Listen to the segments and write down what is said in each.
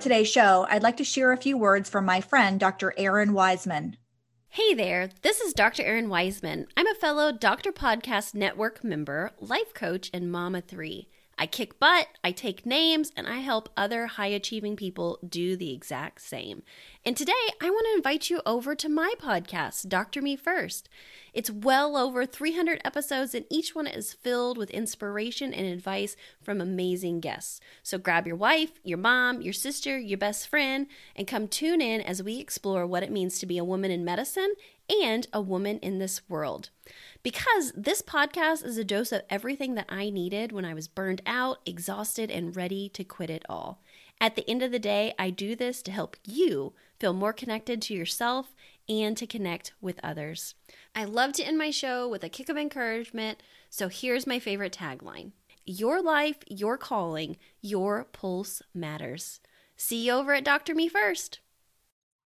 start today's show, I'd like to share a few words from my friend, Dr. Erin Wiseman. Hey there, this is Dr. Erin Wiseman. I'm a fellow Doctor Podcast Network member, life coach, and mama three. I kick butt, I take names, and I help other high-achieving people do the exact same. And today, I want to invite you over to my podcast, Dr. Me First. It's well over 300 episodes, and each one is filled with inspiration and advice from amazing guests. So grab your wife, your mom, your sister, your best friend, and come tune in as we explore what it means to be a woman in medicine and a woman in this world. Because this podcast is a dose of everything that I needed when I was burned out, exhausted, and ready to quit it all. At the end of the day, I do this to help you feel more connected to yourself and to connect with others. I love to end my show with a kick of encouragement, so here's my favorite tagline. Your life, your calling, your pulse matters. See you over at Dr. Me First.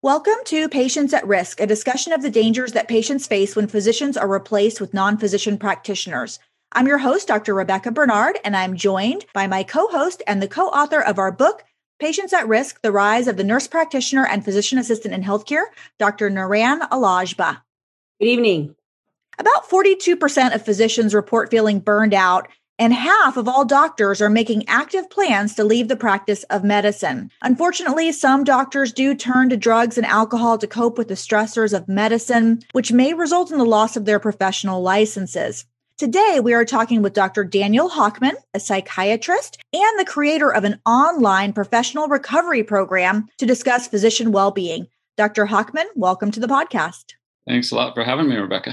Welcome to Patients at Risk, a discussion of the dangers that patients face when physicians are replaced with non-physician practitioners. I'm your host, Dr. Rebecca Bernard, and I'm joined by my co-host and the co-author of our book, Patients at Risk, The Rise of the Nurse Practitioner and Physician Assistant in Healthcare, Dr. Nuran Alajba. Good evening. About 42% of physicians report feeling burned out, and half of all doctors are making active plans to leave the practice of medicine. Unfortunately, some doctors do turn to drugs and alcohol to cope with the stressors of medicine, which may result in the loss of their professional licenses. Today, we are talking with Dr. Daniel Hockman, a psychiatrist and the creator of an online professional recovery program to discuss physician well-being. Dr. Hockman, welcome to the podcast. Thanks a lot for having me, Rebecca.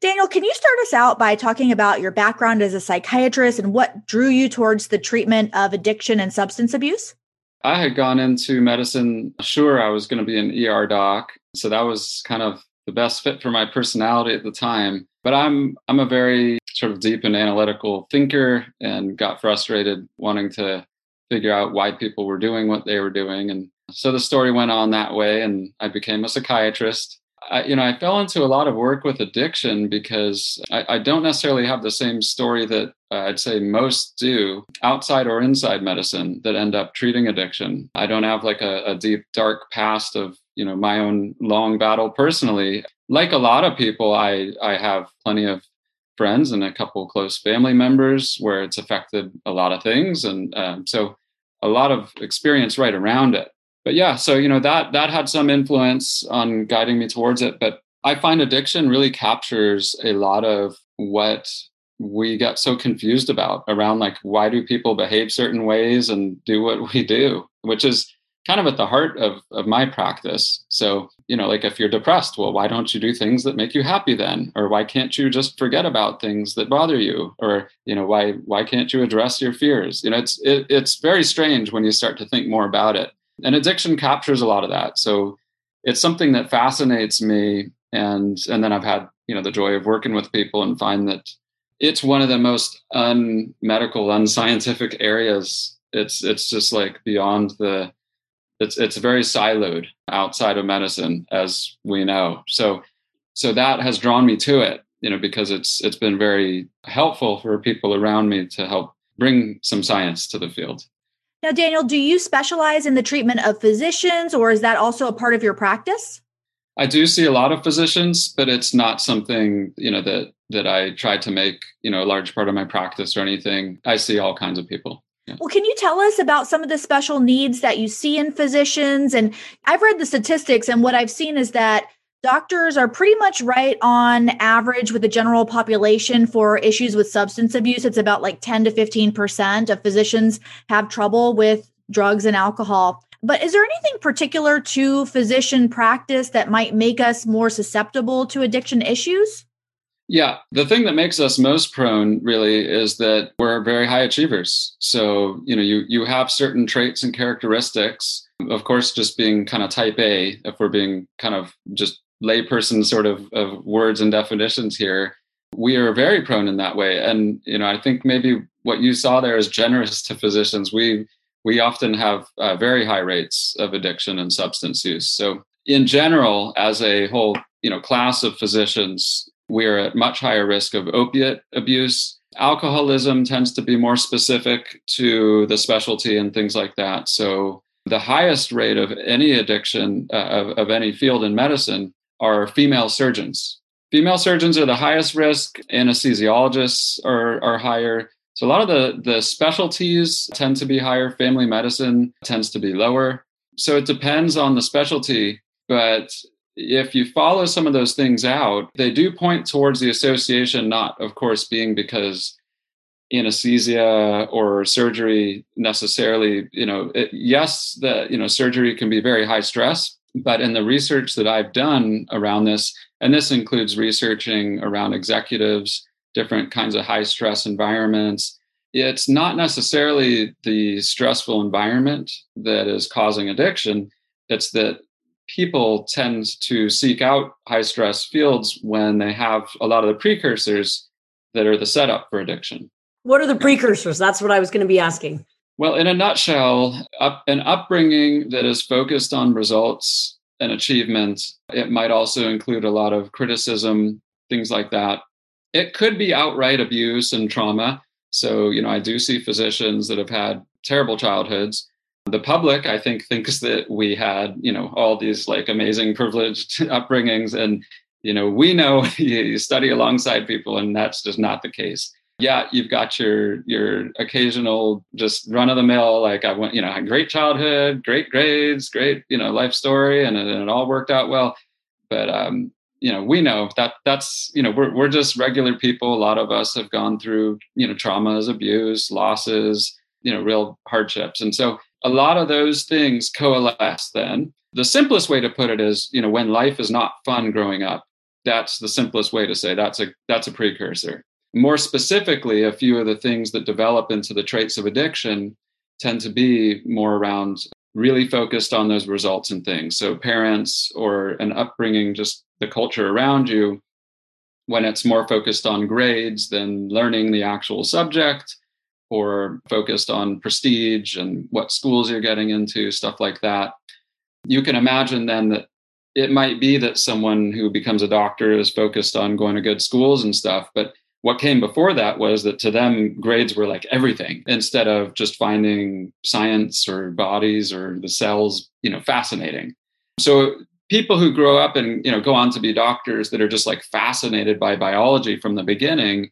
Daniel, can you start us out by talking about your background as a psychiatrist and what drew you towards the treatment of addiction and substance abuse? I had gone into medicine, sure, I was going to be an ER doc. So that was kind of the best fit for my personality at the time. But I'm a very sort of deep and analytical thinker and got frustrated wanting to figure out why people were doing what they were doing. And so the story went on that way and I became a psychiatrist. I fell into a lot of work with addiction because I don't necessarily have the same story that I'd say most do outside or inside medicine that end up treating addiction. I don't have like a deep, dark past of, my own long battle personally. Like a lot of people, I have plenty of friends and a couple of close family members where it's affected a lot of things. And so a lot of experience right around it. But yeah, so, that had some influence on guiding me towards it. But I find addiction really captures a lot of what we got so confused about around, like, why do people behave certain ways and do what we do, which is kind of at the heart of my practice. So, like if you're depressed, well, why don't you do things that make you happy then? Or why can't you just forget about things that bother you? Or, why can't you address your fears? It's very strange when you start to think more about it. And addiction captures a lot of that. So it's something that fascinates me. And then I've had, the joy of working with people and find that it's one of the most unmedical, unscientific areas. It's just like beyond it's very siloed outside of medicine, as we know. So that has drawn me to it, because it's been very helpful for people around me to help bring some science to the field. Now, Daniel, do you specialize in the treatment of physicians, or is that also a part of your practice? I do see a lot of physicians, but it's not something, that I try to make, a large part of my practice or anything. I see all kinds of people. Yeah. Well, can you tell us about some of the special needs that you see in physicians? And I've read the statistics, and what I've seen is that doctors are pretty much right on average with the general population for issues with substance abuse. It's about like 10 to 15% of physicians have trouble with drugs and alcohol. But is there anything particular to physician practice that might make us more susceptible to addiction issues? Yeah. The thing that makes us most prone really is that we're very high achievers. So, you have certain traits and characteristics, of course, just being kind of type A, if we're being kind of just layperson sort of words and definitions here, we are very prone in that way. And, I think maybe what you saw there is generous to physicians. We often have very high rates of addiction and substance use. So in general, as a whole, class of physicians, we are at much higher risk of opiate abuse. Alcoholism tends to be more specific to the specialty and things like that. So The highest rate of any addiction of any field in medicine are female surgeons. Female surgeons are the highest risk. Anesthesiologists are higher. So a lot of the specialties tend to be higher. Family medicine tends to be lower. So it depends on the specialty. But if you follow some of those things out, they do point towards the association, not, of course, being because anesthesia or surgery necessarily, surgery can be very high stress, but in the research that I've done around this, and this includes researching around executives, different kinds of high stress environments, it's not necessarily the stressful environment that is causing addiction. It's that people tend to seek out high stress fields when they have a lot of the precursors that are the setup for addiction. What are the precursors? That's what I was going to be asking. Well, in a nutshell, an upbringing that is focused on results and achievement. It might also include a lot of criticism, things like that. It could be outright abuse and trauma. So, I do see physicians that have had terrible childhoods. The public, I think, thinks that we had, all these amazing privileged upbringings. And, we know you study alongside people and that's just not the case. Yeah, you've got your occasional just run of the mill, I went, had great childhood, great grades, great, life story, and it all worked out well. But, we know that's, we're just regular people. A lot of us have gone through, traumas, abuse, losses, real hardships. And so a lot of those things coalesce then. The simplest way to put it is, when life is not fun growing up, that's the simplest way to say that's a precursor. More specifically, a few of the things that develop into the traits of addiction tend to be more around really focused on those results and things. So parents or an upbringing, just the culture around you, when it's more focused on grades than learning the actual subject, or focused on prestige and what schools you're getting into, stuff like that. You can imagine then that it might be that someone who becomes a doctor is focused on going to good schools and stuff, but what came before that was that to them, grades were everything instead of just finding science or bodies or the cells, fascinating. So people who grow up and, go on to be doctors that are just fascinated by biology from the beginning,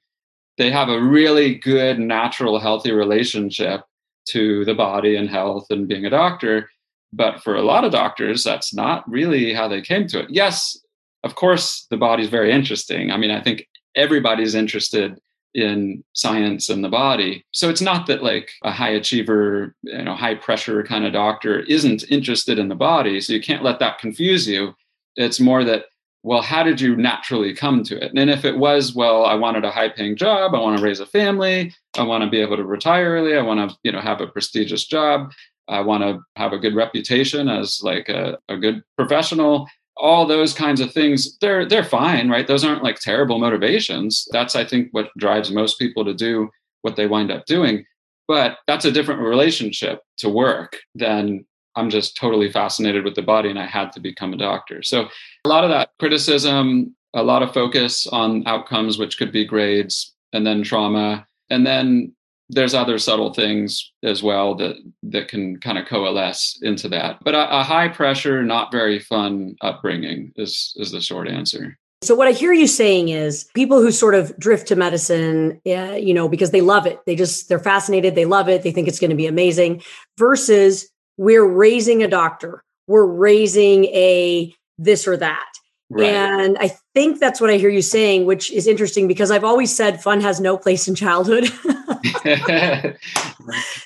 they have a really good, natural, healthy relationship to the body and health and being a doctor. But for a lot of doctors, that's not really how they came to it. Yes, of course, the body's very interesting. I mean, I think everybody's interested in science and the body. So it's not that a high achiever, high pressure kind of doctor isn't interested in the body. So you can't let that confuse you. It's more that, well, how did you naturally come to it? And if it was, well, I wanted a high paying job. I want to raise a family. I want to be able to retire early. I want to, have a prestigious job. I want to have a good reputation as a good professional. All those kinds of things, they're fine, right? Those aren't terrible motivations. That's, I think, what drives most people to do what they wind up doing. But that's a different relationship to work than I'm just totally fascinated with the body and I had to become a doctor. So a lot of that criticism, a lot of focus on outcomes, which could be grades, and then trauma. And then there's other subtle things as well that can kind of coalesce into that. But a high pressure, not very fun upbringing is the short answer. So what I hear you saying is people who sort of drift to medicine, because they love it. They're fascinated. They love it. They think it's going to be amazing versus we're raising a doctor. We're raising a this or that. Right. And I think that's what I hear you saying, which is interesting because I've always said fun has no place in childhood.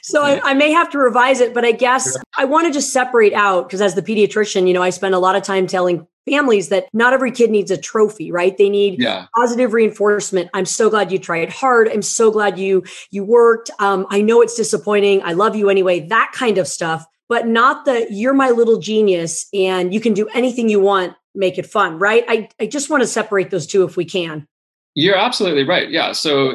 So I may have to revise it, but I guess I want to just separate out because as the pediatrician, I spend a lot of time telling families that not every kid needs a trophy, right? They need positive reinforcement. I'm so glad you tried hard. I'm so glad you worked. I know it's disappointing. I love you anyway, that kind of stuff, but not the you're my little genius and you can do anything you want, make it fun, right? I just want to separate those two if we can. You're absolutely right. Yeah. So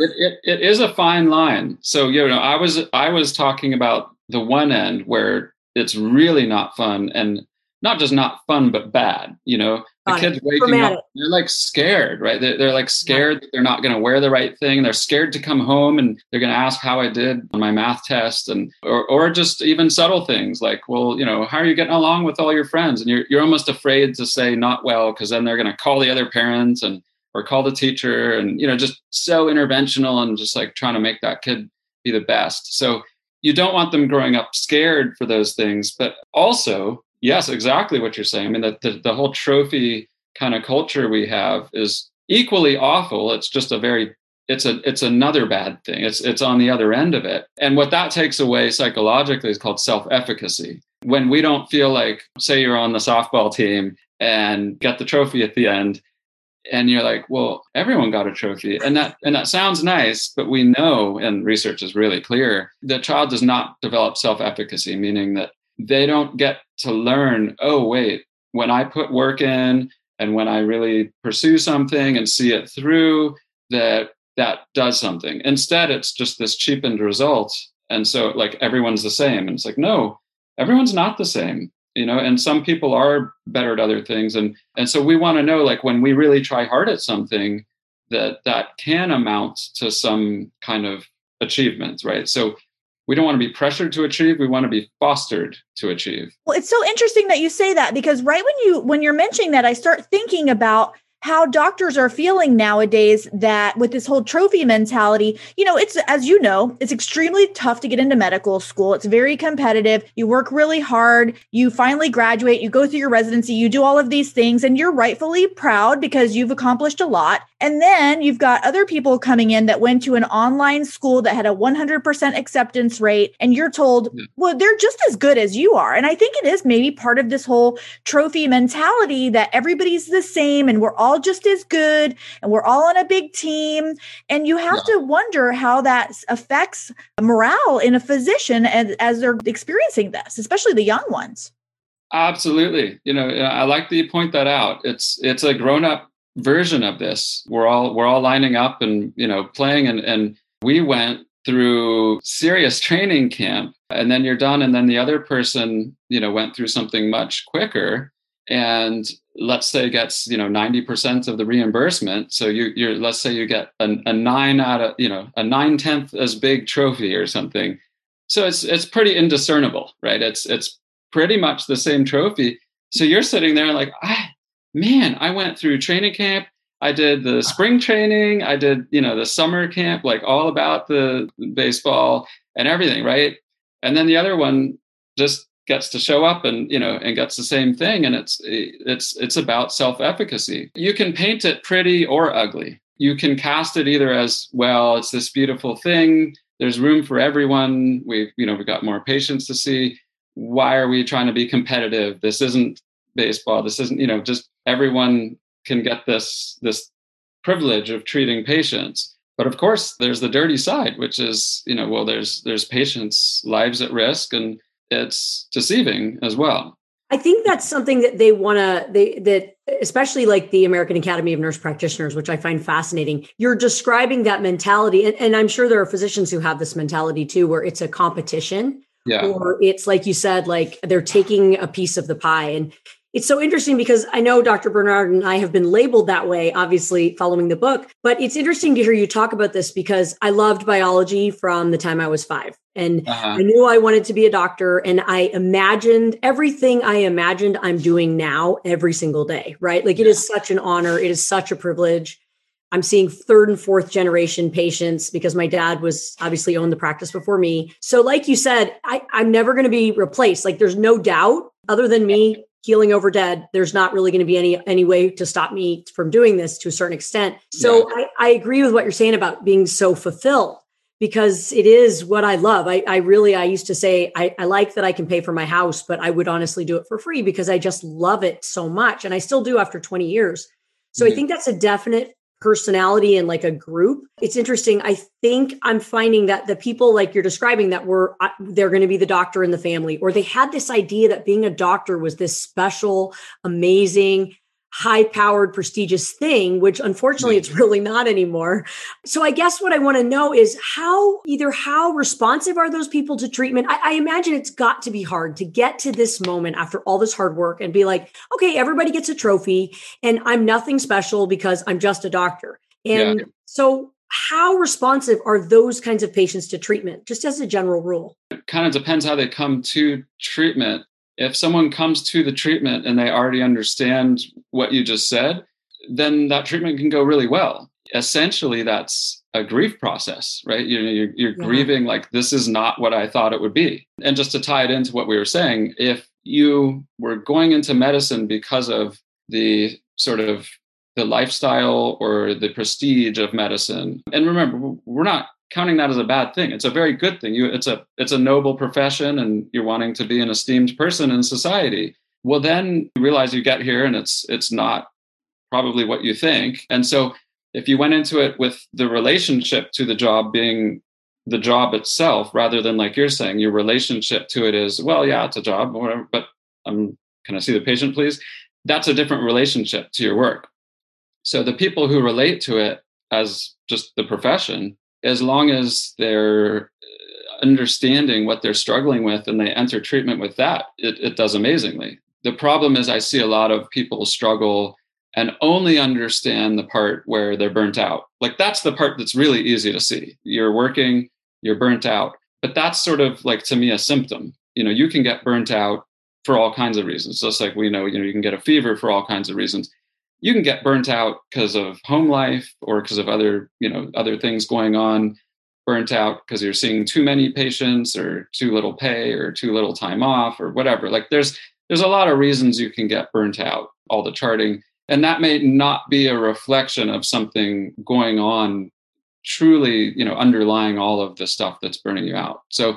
it is a fine line. So, I was talking about the one end where it's really not fun. And not just not fun, but bad. You know, the kids waking up, they're like scared, right? They're like scared that they're not going to wear the right thing. They're scared to come home and they're going to ask how I did on my math test, and or just even subtle things like, well, you know, how are you getting along with all your friends? And you're almost afraid to say not well, because then they're going to call the other parents and or call the teacher, and, you know, just so interventional and just like trying to make that kid be the best. So you don't want them growing up scared for those things, but also, yes, exactly what you're saying. I mean, the whole trophy kind of culture we have is equally awful. It's just it's another bad thing. It's on the other end of it. And what that takes away psychologically is called self-efficacy. When we don't feel like, say you're on the softball team and get the trophy at the end, and you're like, well, everyone got a trophy. And that sounds nice, but we know, and research is really clear, the child does not develop self-efficacy, meaning that they don't get to learn, oh, wait, when I put work in and when I really pursue something and see it through, that does something. Instead, it's just this cheapened result. And so like everyone's the same. And it's like, no, everyone's not the same. You know, and some people are better at other things. And so we want to know, like, when we really try hard at something, that can amount to some kind of achievement, right? So we don't want to be pressured to achieve. We want to be fostered to achieve. Well, it's so interesting that you say that, because right when you're mentioning that, I start thinking about how doctors are feeling nowadays, that with this whole trophy mentality, you know, it's, as you know, it's extremely tough to get into medical school. It's very competitive. You work really hard. You finally graduate, you go through your residency, you do all of these things, and you're rightfully proud because you've accomplished a lot. And then you've got other people coming in that went to an online school that had a 100% acceptance rate. And you're told, well, they're just as good as you are. And I think it is maybe part of this whole trophy mentality that everybody's the same and we're all just as good and we're all on a big team. And you have to wonder how that affects morale in a physician as they're experiencing this, especially the young ones. Absolutely. You know, I like that you point that out. It's a grown-up version of this. We're all lining up and, you know, playing, and we went through serious training camp and then you're done. And then the other person, you know, went through something much quicker and let's say gets, you know, 90% of the reimbursement. So you're let's say you get a 9/10 as big trophy or something. So it's pretty indiscernible, right? It's pretty much the same trophy. So you're sitting there like, I went through training camp. I did the spring training. I did, you know, the summer camp, like all about the baseball and everything, right? And then the other one just gets to show up and, you know, and gets the same thing. And it's about self-efficacy. You can paint it pretty or ugly. You can cast it either as, well, it's this beautiful thing. There's room for everyone. We've got more patients to see. Why are we trying to be competitive? This isn't baseball. This isn't, you know, just everyone can get this privilege of treating patients. But of course, there's the dirty side, which is, you know, well, there's patients' lives at risk, and it's deceiving as well. I think that's something that they want to, especially like the American Academy of Nurse Practitioners, which I find fascinating. You're describing that mentality. And I'm sure there are physicians who have this mentality too, where it's a competition, or it's like you said, like they're taking a piece of the pie. And it's so interesting because I know Dr. Bernard and I have been labeled that way, obviously following the book, but it's interesting to hear you talk about this because I loved biology from the time I was 5. And I knew I wanted to be a doctor, and I imagined everything I imagined I'm doing now every single day, right? Like it is such an honor. It is such a privilege. I'm seeing 3rd and 4th generation patients because my dad was obviously owned the practice before me. So like you said, I'm never going to be replaced. Like there's no doubt, other than me healing over dead, there's not really going to be any way to stop me from doing this to a certain extent. So I agree with what you're saying about being so fulfilled, because it is what I love. I used to say, I like that I can pay for my house, but I would honestly do it for free because I just love it so much. And I still do after 20 years. So I think that's a definite personality in like a group. It's interesting. I think I'm finding that the people like you're describing that they're going to be the doctor in the family, or they had this idea that being a doctor was this special, amazing, high-powered, prestigious thing, which unfortunately it's really not anymore. So I guess what I want to know is how responsive are those people to treatment? I imagine it's got to be hard to get to this moment after all this hard work and be like, okay, everybody gets a trophy and I'm nothing special because I'm just a doctor. And so how responsive are those kinds of patients to treatment, just as a general rule? It kind of depends how they come to treatment. If someone comes to the treatment and they already understand what you just said, then that treatment can go really well. Essentially, that's a grief process, right? You're grieving like, this is not what I thought it would be. And just to tie it into what we were saying, if you were going into medicine because of the sort of the lifestyle or the prestige of medicine, and remember, we're not counting that as a bad thing. It's a very good thing. It's a noble profession and you're wanting to be an esteemed person in society. Well, then you realize you get here and it's not probably what you think. And so if you went into it with the relationship to the job being the job itself, rather than like you're saying, your relationship to it is, well, yeah, it's a job, or whatever, but can I see the patient, please? That's a different relationship to your work. So the people who relate to it as just the profession, as long as they're understanding what they're struggling with and they enter treatment with that, it does amazingly. The problem is I see a lot of people struggle and only understand the part where they're burnt out. Like that's the part that's really easy to see. You're working, you're burnt out, but that's sort of like, to me, a symptom. You can get burnt out for all kinds of reasons. Just like we know, you can get a fever for all kinds of reasons. You can get burnt out because of home life or because of other things going on, burnt out because you're seeing too many patients or too little pay or too little time off or whatever. Like there's a lot of reasons you can get burnt out, all the charting. And that may not be a reflection of something going on truly, underlying all of the stuff that's burning you out. So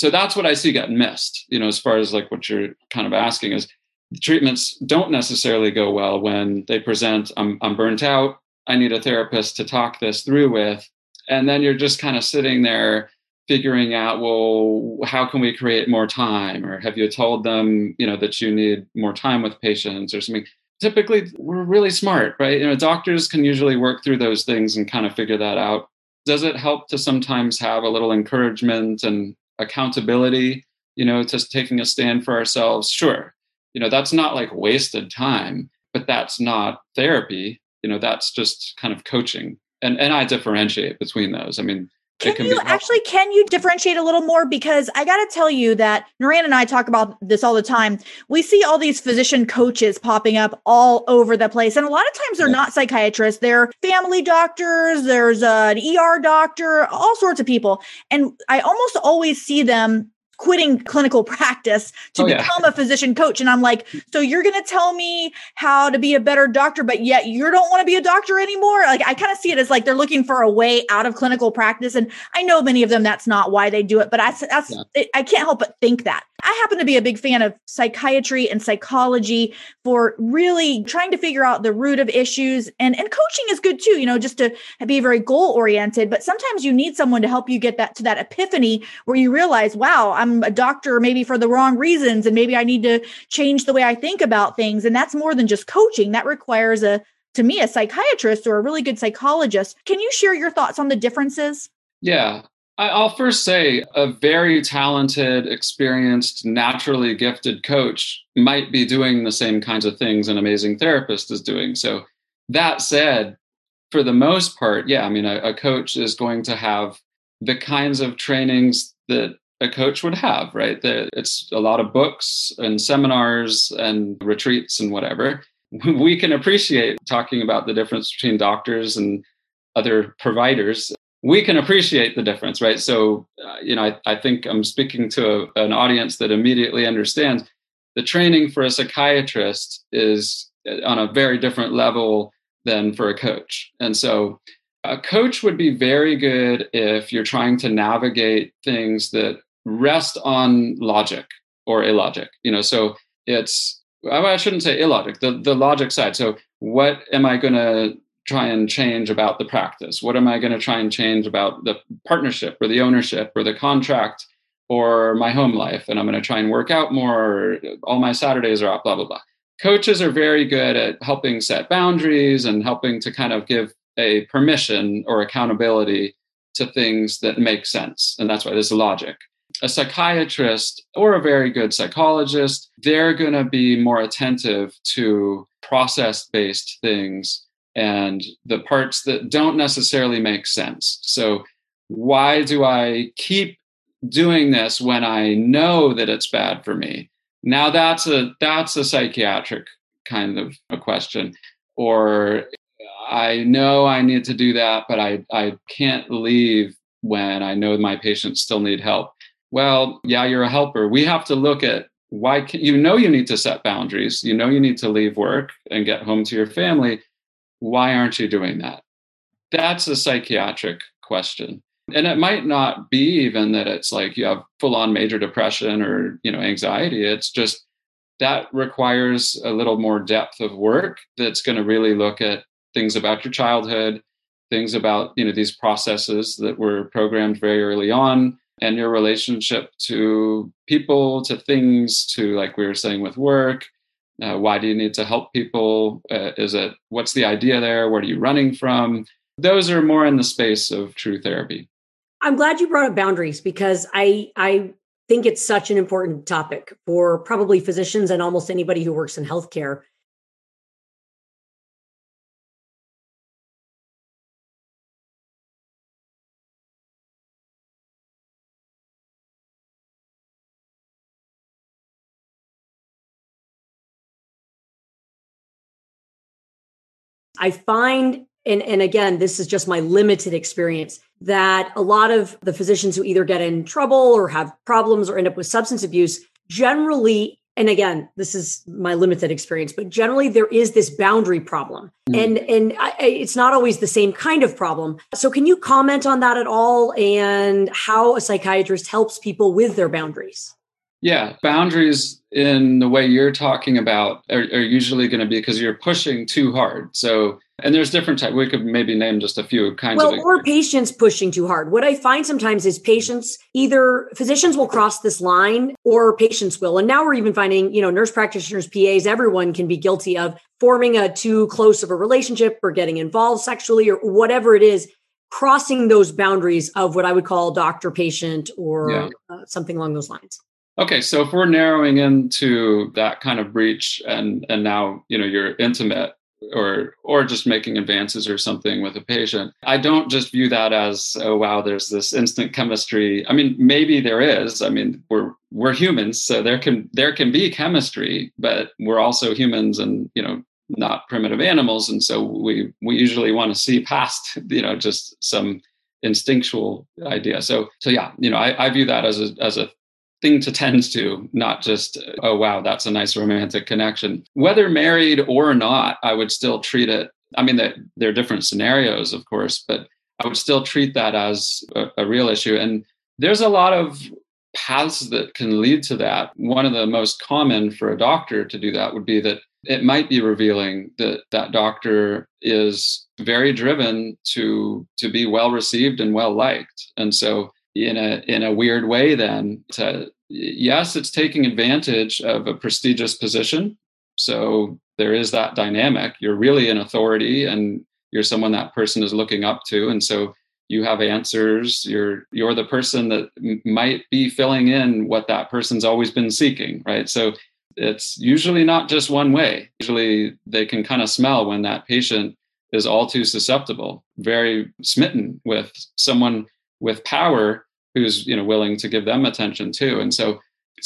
that's what I see getting missed, as far as like what you're kind of asking is, the treatments don't necessarily go well when they present, I'm burnt out, I need a therapist to talk this through with. And then you're just kind of sitting there figuring out, well, how can we create more time? Or have you told them, that you need more time with patients or something? Typically, we're really smart, right? Doctors can usually work through those things and kind of figure that out. Does it help to sometimes have a little encouragement and accountability, to taking a stand for ourselves? Sure. That's not like wasted time, but that's not therapy. That's just kind of coaching. And I differentiate between those. I mean, can you differentiate a little more? Because I got to tell you that Nuran and I talk about this all the time. We see all these physician coaches popping up all over the place. And a lot of times they're not psychiatrists. They're family doctors. There's an ER doctor, all sorts of people. And I almost always see them quitting clinical practice to become a physician coach. And I'm like, so you're going to tell me how to be a better doctor, but yet you don't want to be a doctor anymore? Like, I kind of see it as like they're looking for a way out of clinical practice. And I know many of them, that's not why they do it, but I can't help but think that. I happen to be a big fan of psychiatry and psychology for really trying to figure out the root of issues. And coaching is good too, just to be very goal-oriented. But sometimes you need someone to help you get that to that epiphany where you realize, wow, I'm a doctor maybe for the wrong reasons, and maybe I need to change the way I think about things. And that's more than just coaching. That requires, to me, a psychiatrist or a really good psychologist. Can you share your thoughts on the differences? Yeah. I'll first say a very talented, experienced, naturally gifted coach might be doing the same kinds of things an amazing therapist is doing. So that said, for the most part, a coach is going to have the kinds of trainings that a coach would have, right? It's a lot of books and seminars and retreats and whatever. We can appreciate talking about the difference between doctors and other providers. We can appreciate the difference, right? So, I think I'm speaking to an audience that immediately understands the training for a psychiatrist is on a very different level than for a coach. And so a coach would be very good if you're trying to navigate things that rest on logic or illogic. So I shouldn't say illogic, the logic side. So what am I going to try and change about the practice? What am I going to try and change about the partnership or the ownership or the contract or my home life? And I'm going to try and work out more. All my Saturdays are out, blah, blah, blah. coaches are very good at helping set boundaries and helping to kind of give a permission or accountability to things that make sense. And that's why there's logic. A psychiatrist or a very good psychologist, they're going to be more attentive to process-based things and the parts that don't necessarily make sense. So why do I keep doing this when I know that it's bad for me? Now that's a psychiatric kind of a question. Or I know I need to do that, but I can't leave when I know my patients still need help. Well, yeah, you're a helper. We have to look at why you need to set boundaries. You know you need to leave work and get home to your family. Why aren't you doing that? That's a psychiatric question. And it might not be even that it's like you have full-on major depression or, anxiety. It's just that requires a little more depth of work that's going to really look at things about your childhood, things about, these processes that were programmed very early on, and your relationship to people, to things, to, like we were saying, with work. Why do you need to help people? What's the idea there? Where are you running from? Those are more in the space of true therapy. I'm glad you brought up boundaries, because I think it's such an important topic for probably physicians and almost anybody who works in healthcare. I find, and again, this is just my limited experience, that a lot of the physicians who either get in trouble or have problems or end up with substance abuse, generally, and again, this is my limited experience, but generally there is this boundary problem. And it's not always the same kind of problem. So can you comment on that at all and how a psychiatrist helps people with their boundaries? Yeah, boundaries in the way you're talking about are usually going to be because you're pushing too hard. So, and there's different types. We could maybe name just a few kinds of. Well, or patients pushing too hard. What I find sometimes is patients, either physicians will cross this line or patients will. And now we're even finding, nurse practitioners, PAs, everyone can be guilty of forming a too close of a relationship or getting involved sexually or whatever it is, crossing those boundaries of what I would call doctor-patient or something along those lines. Okay, so if we're narrowing into that kind of breach and now, you're intimate or just making advances or something with a patient, I don't just view that as, oh, wow, there's this instant chemistry. I mean, maybe there is. I mean, we're humans, so there can be chemistry, but we're also humans and, not primitive animals. And so we usually want to see past, just some instinctual idea. So yeah, I view that as a thing to tend to, not just, oh, wow, that's a nice romantic connection. Whether married or not, I would still treat it. I mean, there are different scenarios, of course, but I would still treat that as a real issue. And there's a lot of paths that can lead to that. One of the most common for a doctor to do that would be that it might be revealing that that doctor is very driven to be well-received and well-liked. And so in a weird way, then, yes, it's taking advantage of a prestigious position. So there is that dynamic. You're really in authority and you're someone that person is looking up to. And so you have answers. You're the person that might be filling in what that person's always been seeking, right? So it's usually not just one way. Usually they can kind of smell when that patient is all too susceptible, very smitten with someone with power who's willing to give them attention too. And so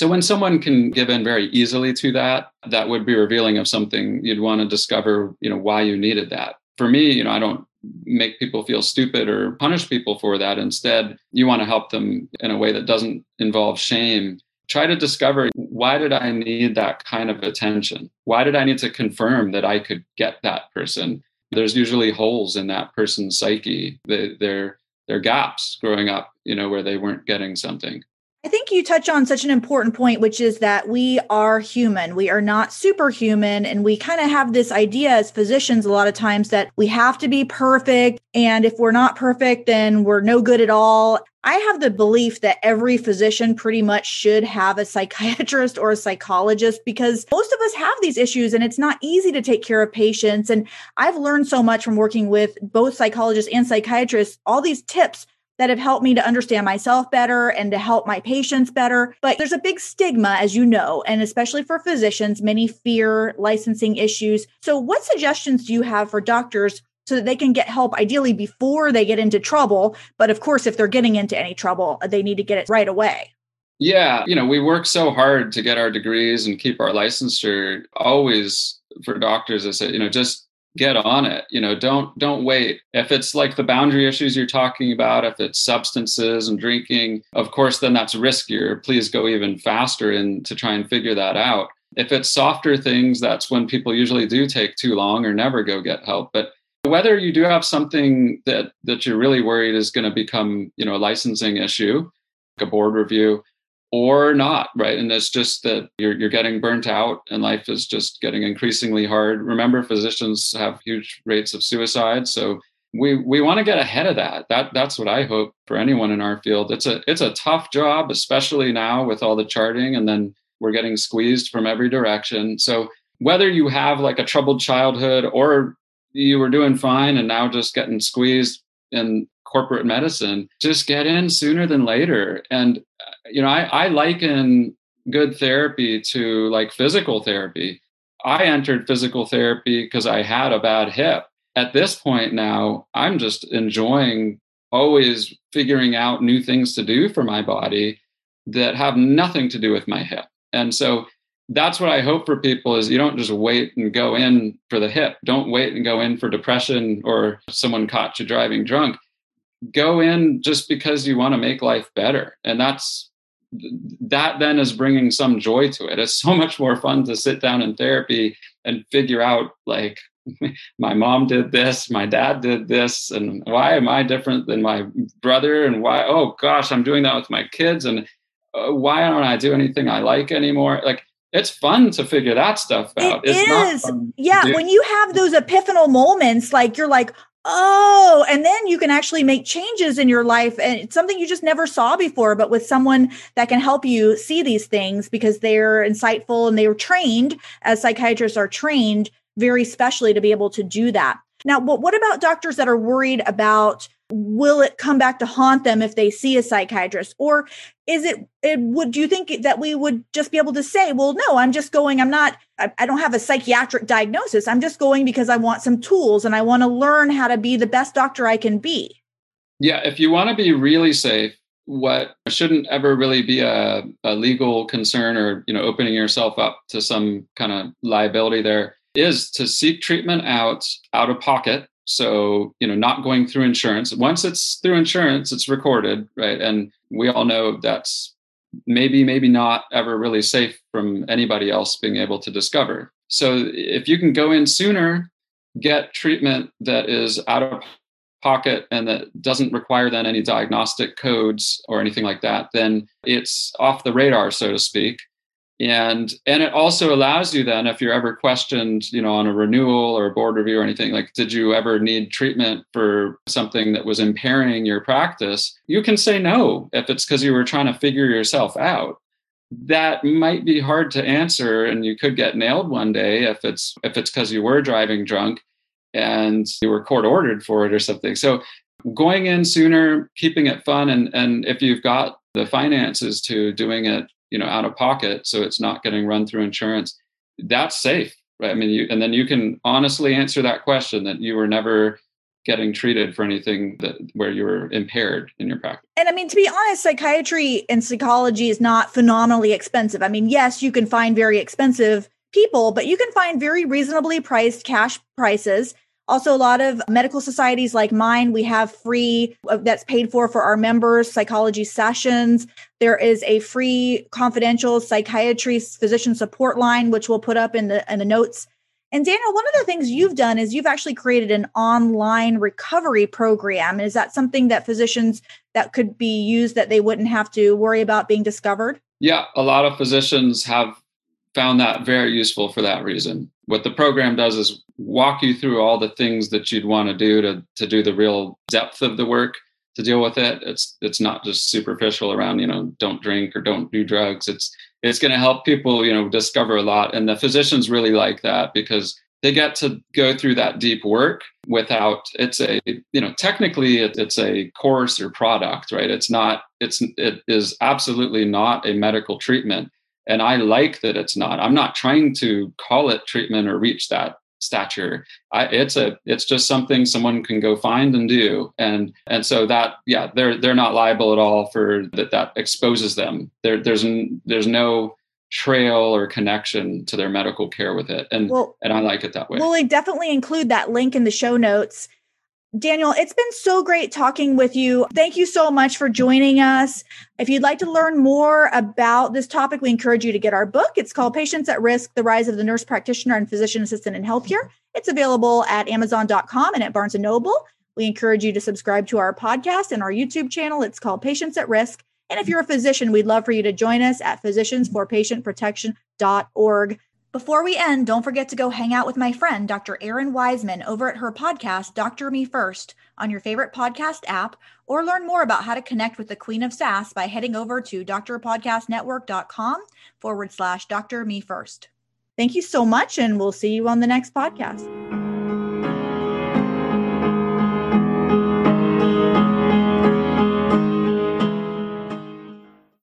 when someone can give in very easily to that, that would be revealing of something. You'd want to discover, why you needed that. For me, I don't make people feel stupid or punish people for that. Instead, you want to help them in a way that doesn't involve shame. Try to discover, why did I need that kind of attention? Why did I need to confirm that I could get that person? There's usually holes in that person's psyche. They're gaps growing up, where they weren't getting something. I think you touch on such an important point, which is that we are human. We are not superhuman. And we kind of have this idea as physicians a lot of times that we have to be perfect. And if we're not perfect, then we're no good at all. I have the belief that every physician pretty much should have a psychiatrist or a psychologist because most of us have these issues and it's not easy to take care of patients. And I've learned so much from working with both psychologists and psychiatrists, all these tips that have helped me to understand myself better and to help my patients better. But there's a big stigma, as you know, and especially for physicians, many fear licensing issues. So what suggestions do you have for doctors so that they can get help ideally before they get into trouble? But of course, if they're getting into any trouble, they need to get it right away. Yeah. You know, we work so hard to get our degrees and keep our licensure. Always for doctors, I say, you know, just get on it. You know, don't wait. If it's like the boundary issues you're talking about, if it's substances and drinking, of course, then that's riskier. Please go even faster in to try and figure that out. If it's softer things, that's when people usually do take too long or never go get help. But whether you do have something that you're really worried is going to become, you know, a licensing issue, like a board review, or not, right? And it's just that you're getting burnt out and life is just getting increasingly hard. Remember, physicians have huge rates of suicide. So we want to get ahead of that. That's what I hope for anyone in our field. It's a tough job, especially now with all the charting, and then we're getting squeezed from every direction. So whether you have like a troubled childhood or you were doing fine and now just getting squeezed in corporate medicine, just get in sooner than later. And you know, I liken good therapy to like physical therapy. I entered physical therapy because I had a bad hip. At this point now, I'm just enjoying always figuring out new things to do for my body that have nothing to do with my hip. And so that's what I hope for people is you don't just wait and go in for the hip. Don't wait and go in for depression or someone caught you driving drunk. Go in just because you want to make life better. And that then is bringing some joy to it. It's so much more fun to sit down in therapy and figure out, like, my mom did this, my dad did this, and why am I different than my brother? And why, oh gosh, I'm doing that with my kids. And why don't I do anything I like anymore? Like, it's fun to figure that stuff out. It's not fun. Yeah. When you have those epiphanal moments, like you're like, oh, and then you can actually make changes in your life. And it's something you just never saw before, but with someone that can help you see these things because they're insightful and they were trained, as psychiatrists are trained very specially to be able to do that. Now, but what about doctors that are worried about, will it come back to haunt them if they see a psychiatrist? Or is would you think that we would just be able to say, well, no, I don't have a psychiatric diagnosis. I'm just going because I want some tools and I want to learn how to be the best doctor I can be. Yeah. If you want to be really safe, what shouldn't ever really be a legal concern or, you know, opening yourself up to some kind of liability there is to seek treatment out of pocket. So, you know, not going through insurance. Once it's through insurance, it's recorded, right? And we all know that's maybe not ever really safe from anybody else being able to discover. So if you can go in sooner, get treatment that is out of pocket and that doesn't require then any diagnostic codes or anything like that, then it's off the radar, so to speak. And it also allows you then, if you're ever questioned, you know, on a renewal or a board review or anything, like, did you ever need treatment for something that was impairing your practice? You can say no, if it's because you were trying to figure yourself out. That might be hard to answer, and you could get nailed one day if it's because you were driving drunk and you were court ordered for it or something. So going in sooner, keeping it fun, and if you've got the finances to doing it, you know, out of pocket, so it's not getting run through insurance, that's safe, right? I mean, and then you can honestly answer that question that you were never getting treated for anything where you were impaired in your practice. And I mean, to be honest, psychiatry and psychology is not phenomenally expensive. I mean, yes, you can find very expensive people, but you can find very reasonably priced cash prices. Also, a lot of medical societies like mine, we have free, that's paid for our members, psychology sessions. There is a free confidential psychiatry physician support line, which we'll put up in the notes. And Daniel, one of the things you've done is you've actually created an online recovery program. Is that something that physicians that could be used that they wouldn't have to worry about being discovered? Yeah, a lot of physicians have found that very useful for that reason. What the program does is walk you through all the things that you'd want to do to do the real depth of the work, to deal with it. It's not just superficial around, don't drink or don't do drugs. It's going to help people, discover a lot. And the physicians really like that because they get to go through that deep work without, technically it's a course or product, right? It is absolutely not a medical treatment. And I like that it's not. I'm not trying to call it treatment or reach that stature. It's just something someone can go find and do. And so that, they're not liable at all for that exposes them. There's no trail or connection to their medical care with it. And I like it that way. Well, I definitely include that link in the show notes. Daniel, it's been so great talking with you. Thank you so much for joining us. If you'd like to learn more about this topic, we encourage you to get our book. It's called Patients at Risk, The Rise of the Nurse Practitioner and Physician Assistant in Healthcare. It's available at Amazon.com and at Barnes & Noble. We encourage you to subscribe to our podcast and our YouTube channel. It's called Patients at Risk. And if you're a physician, we'd love for you to join us at physiciansforpatientprotection.org. Before we end, don't forget to go hang out with my friend, Dr. Erin Wiseman, over at her podcast, Dr. Me First, on your favorite podcast app, or learn more about how to connect with the Queen of SaaS by heading over to drpodcastnetwork.com/Dr. Me First. Thank you so much, and we'll see you on the next podcast.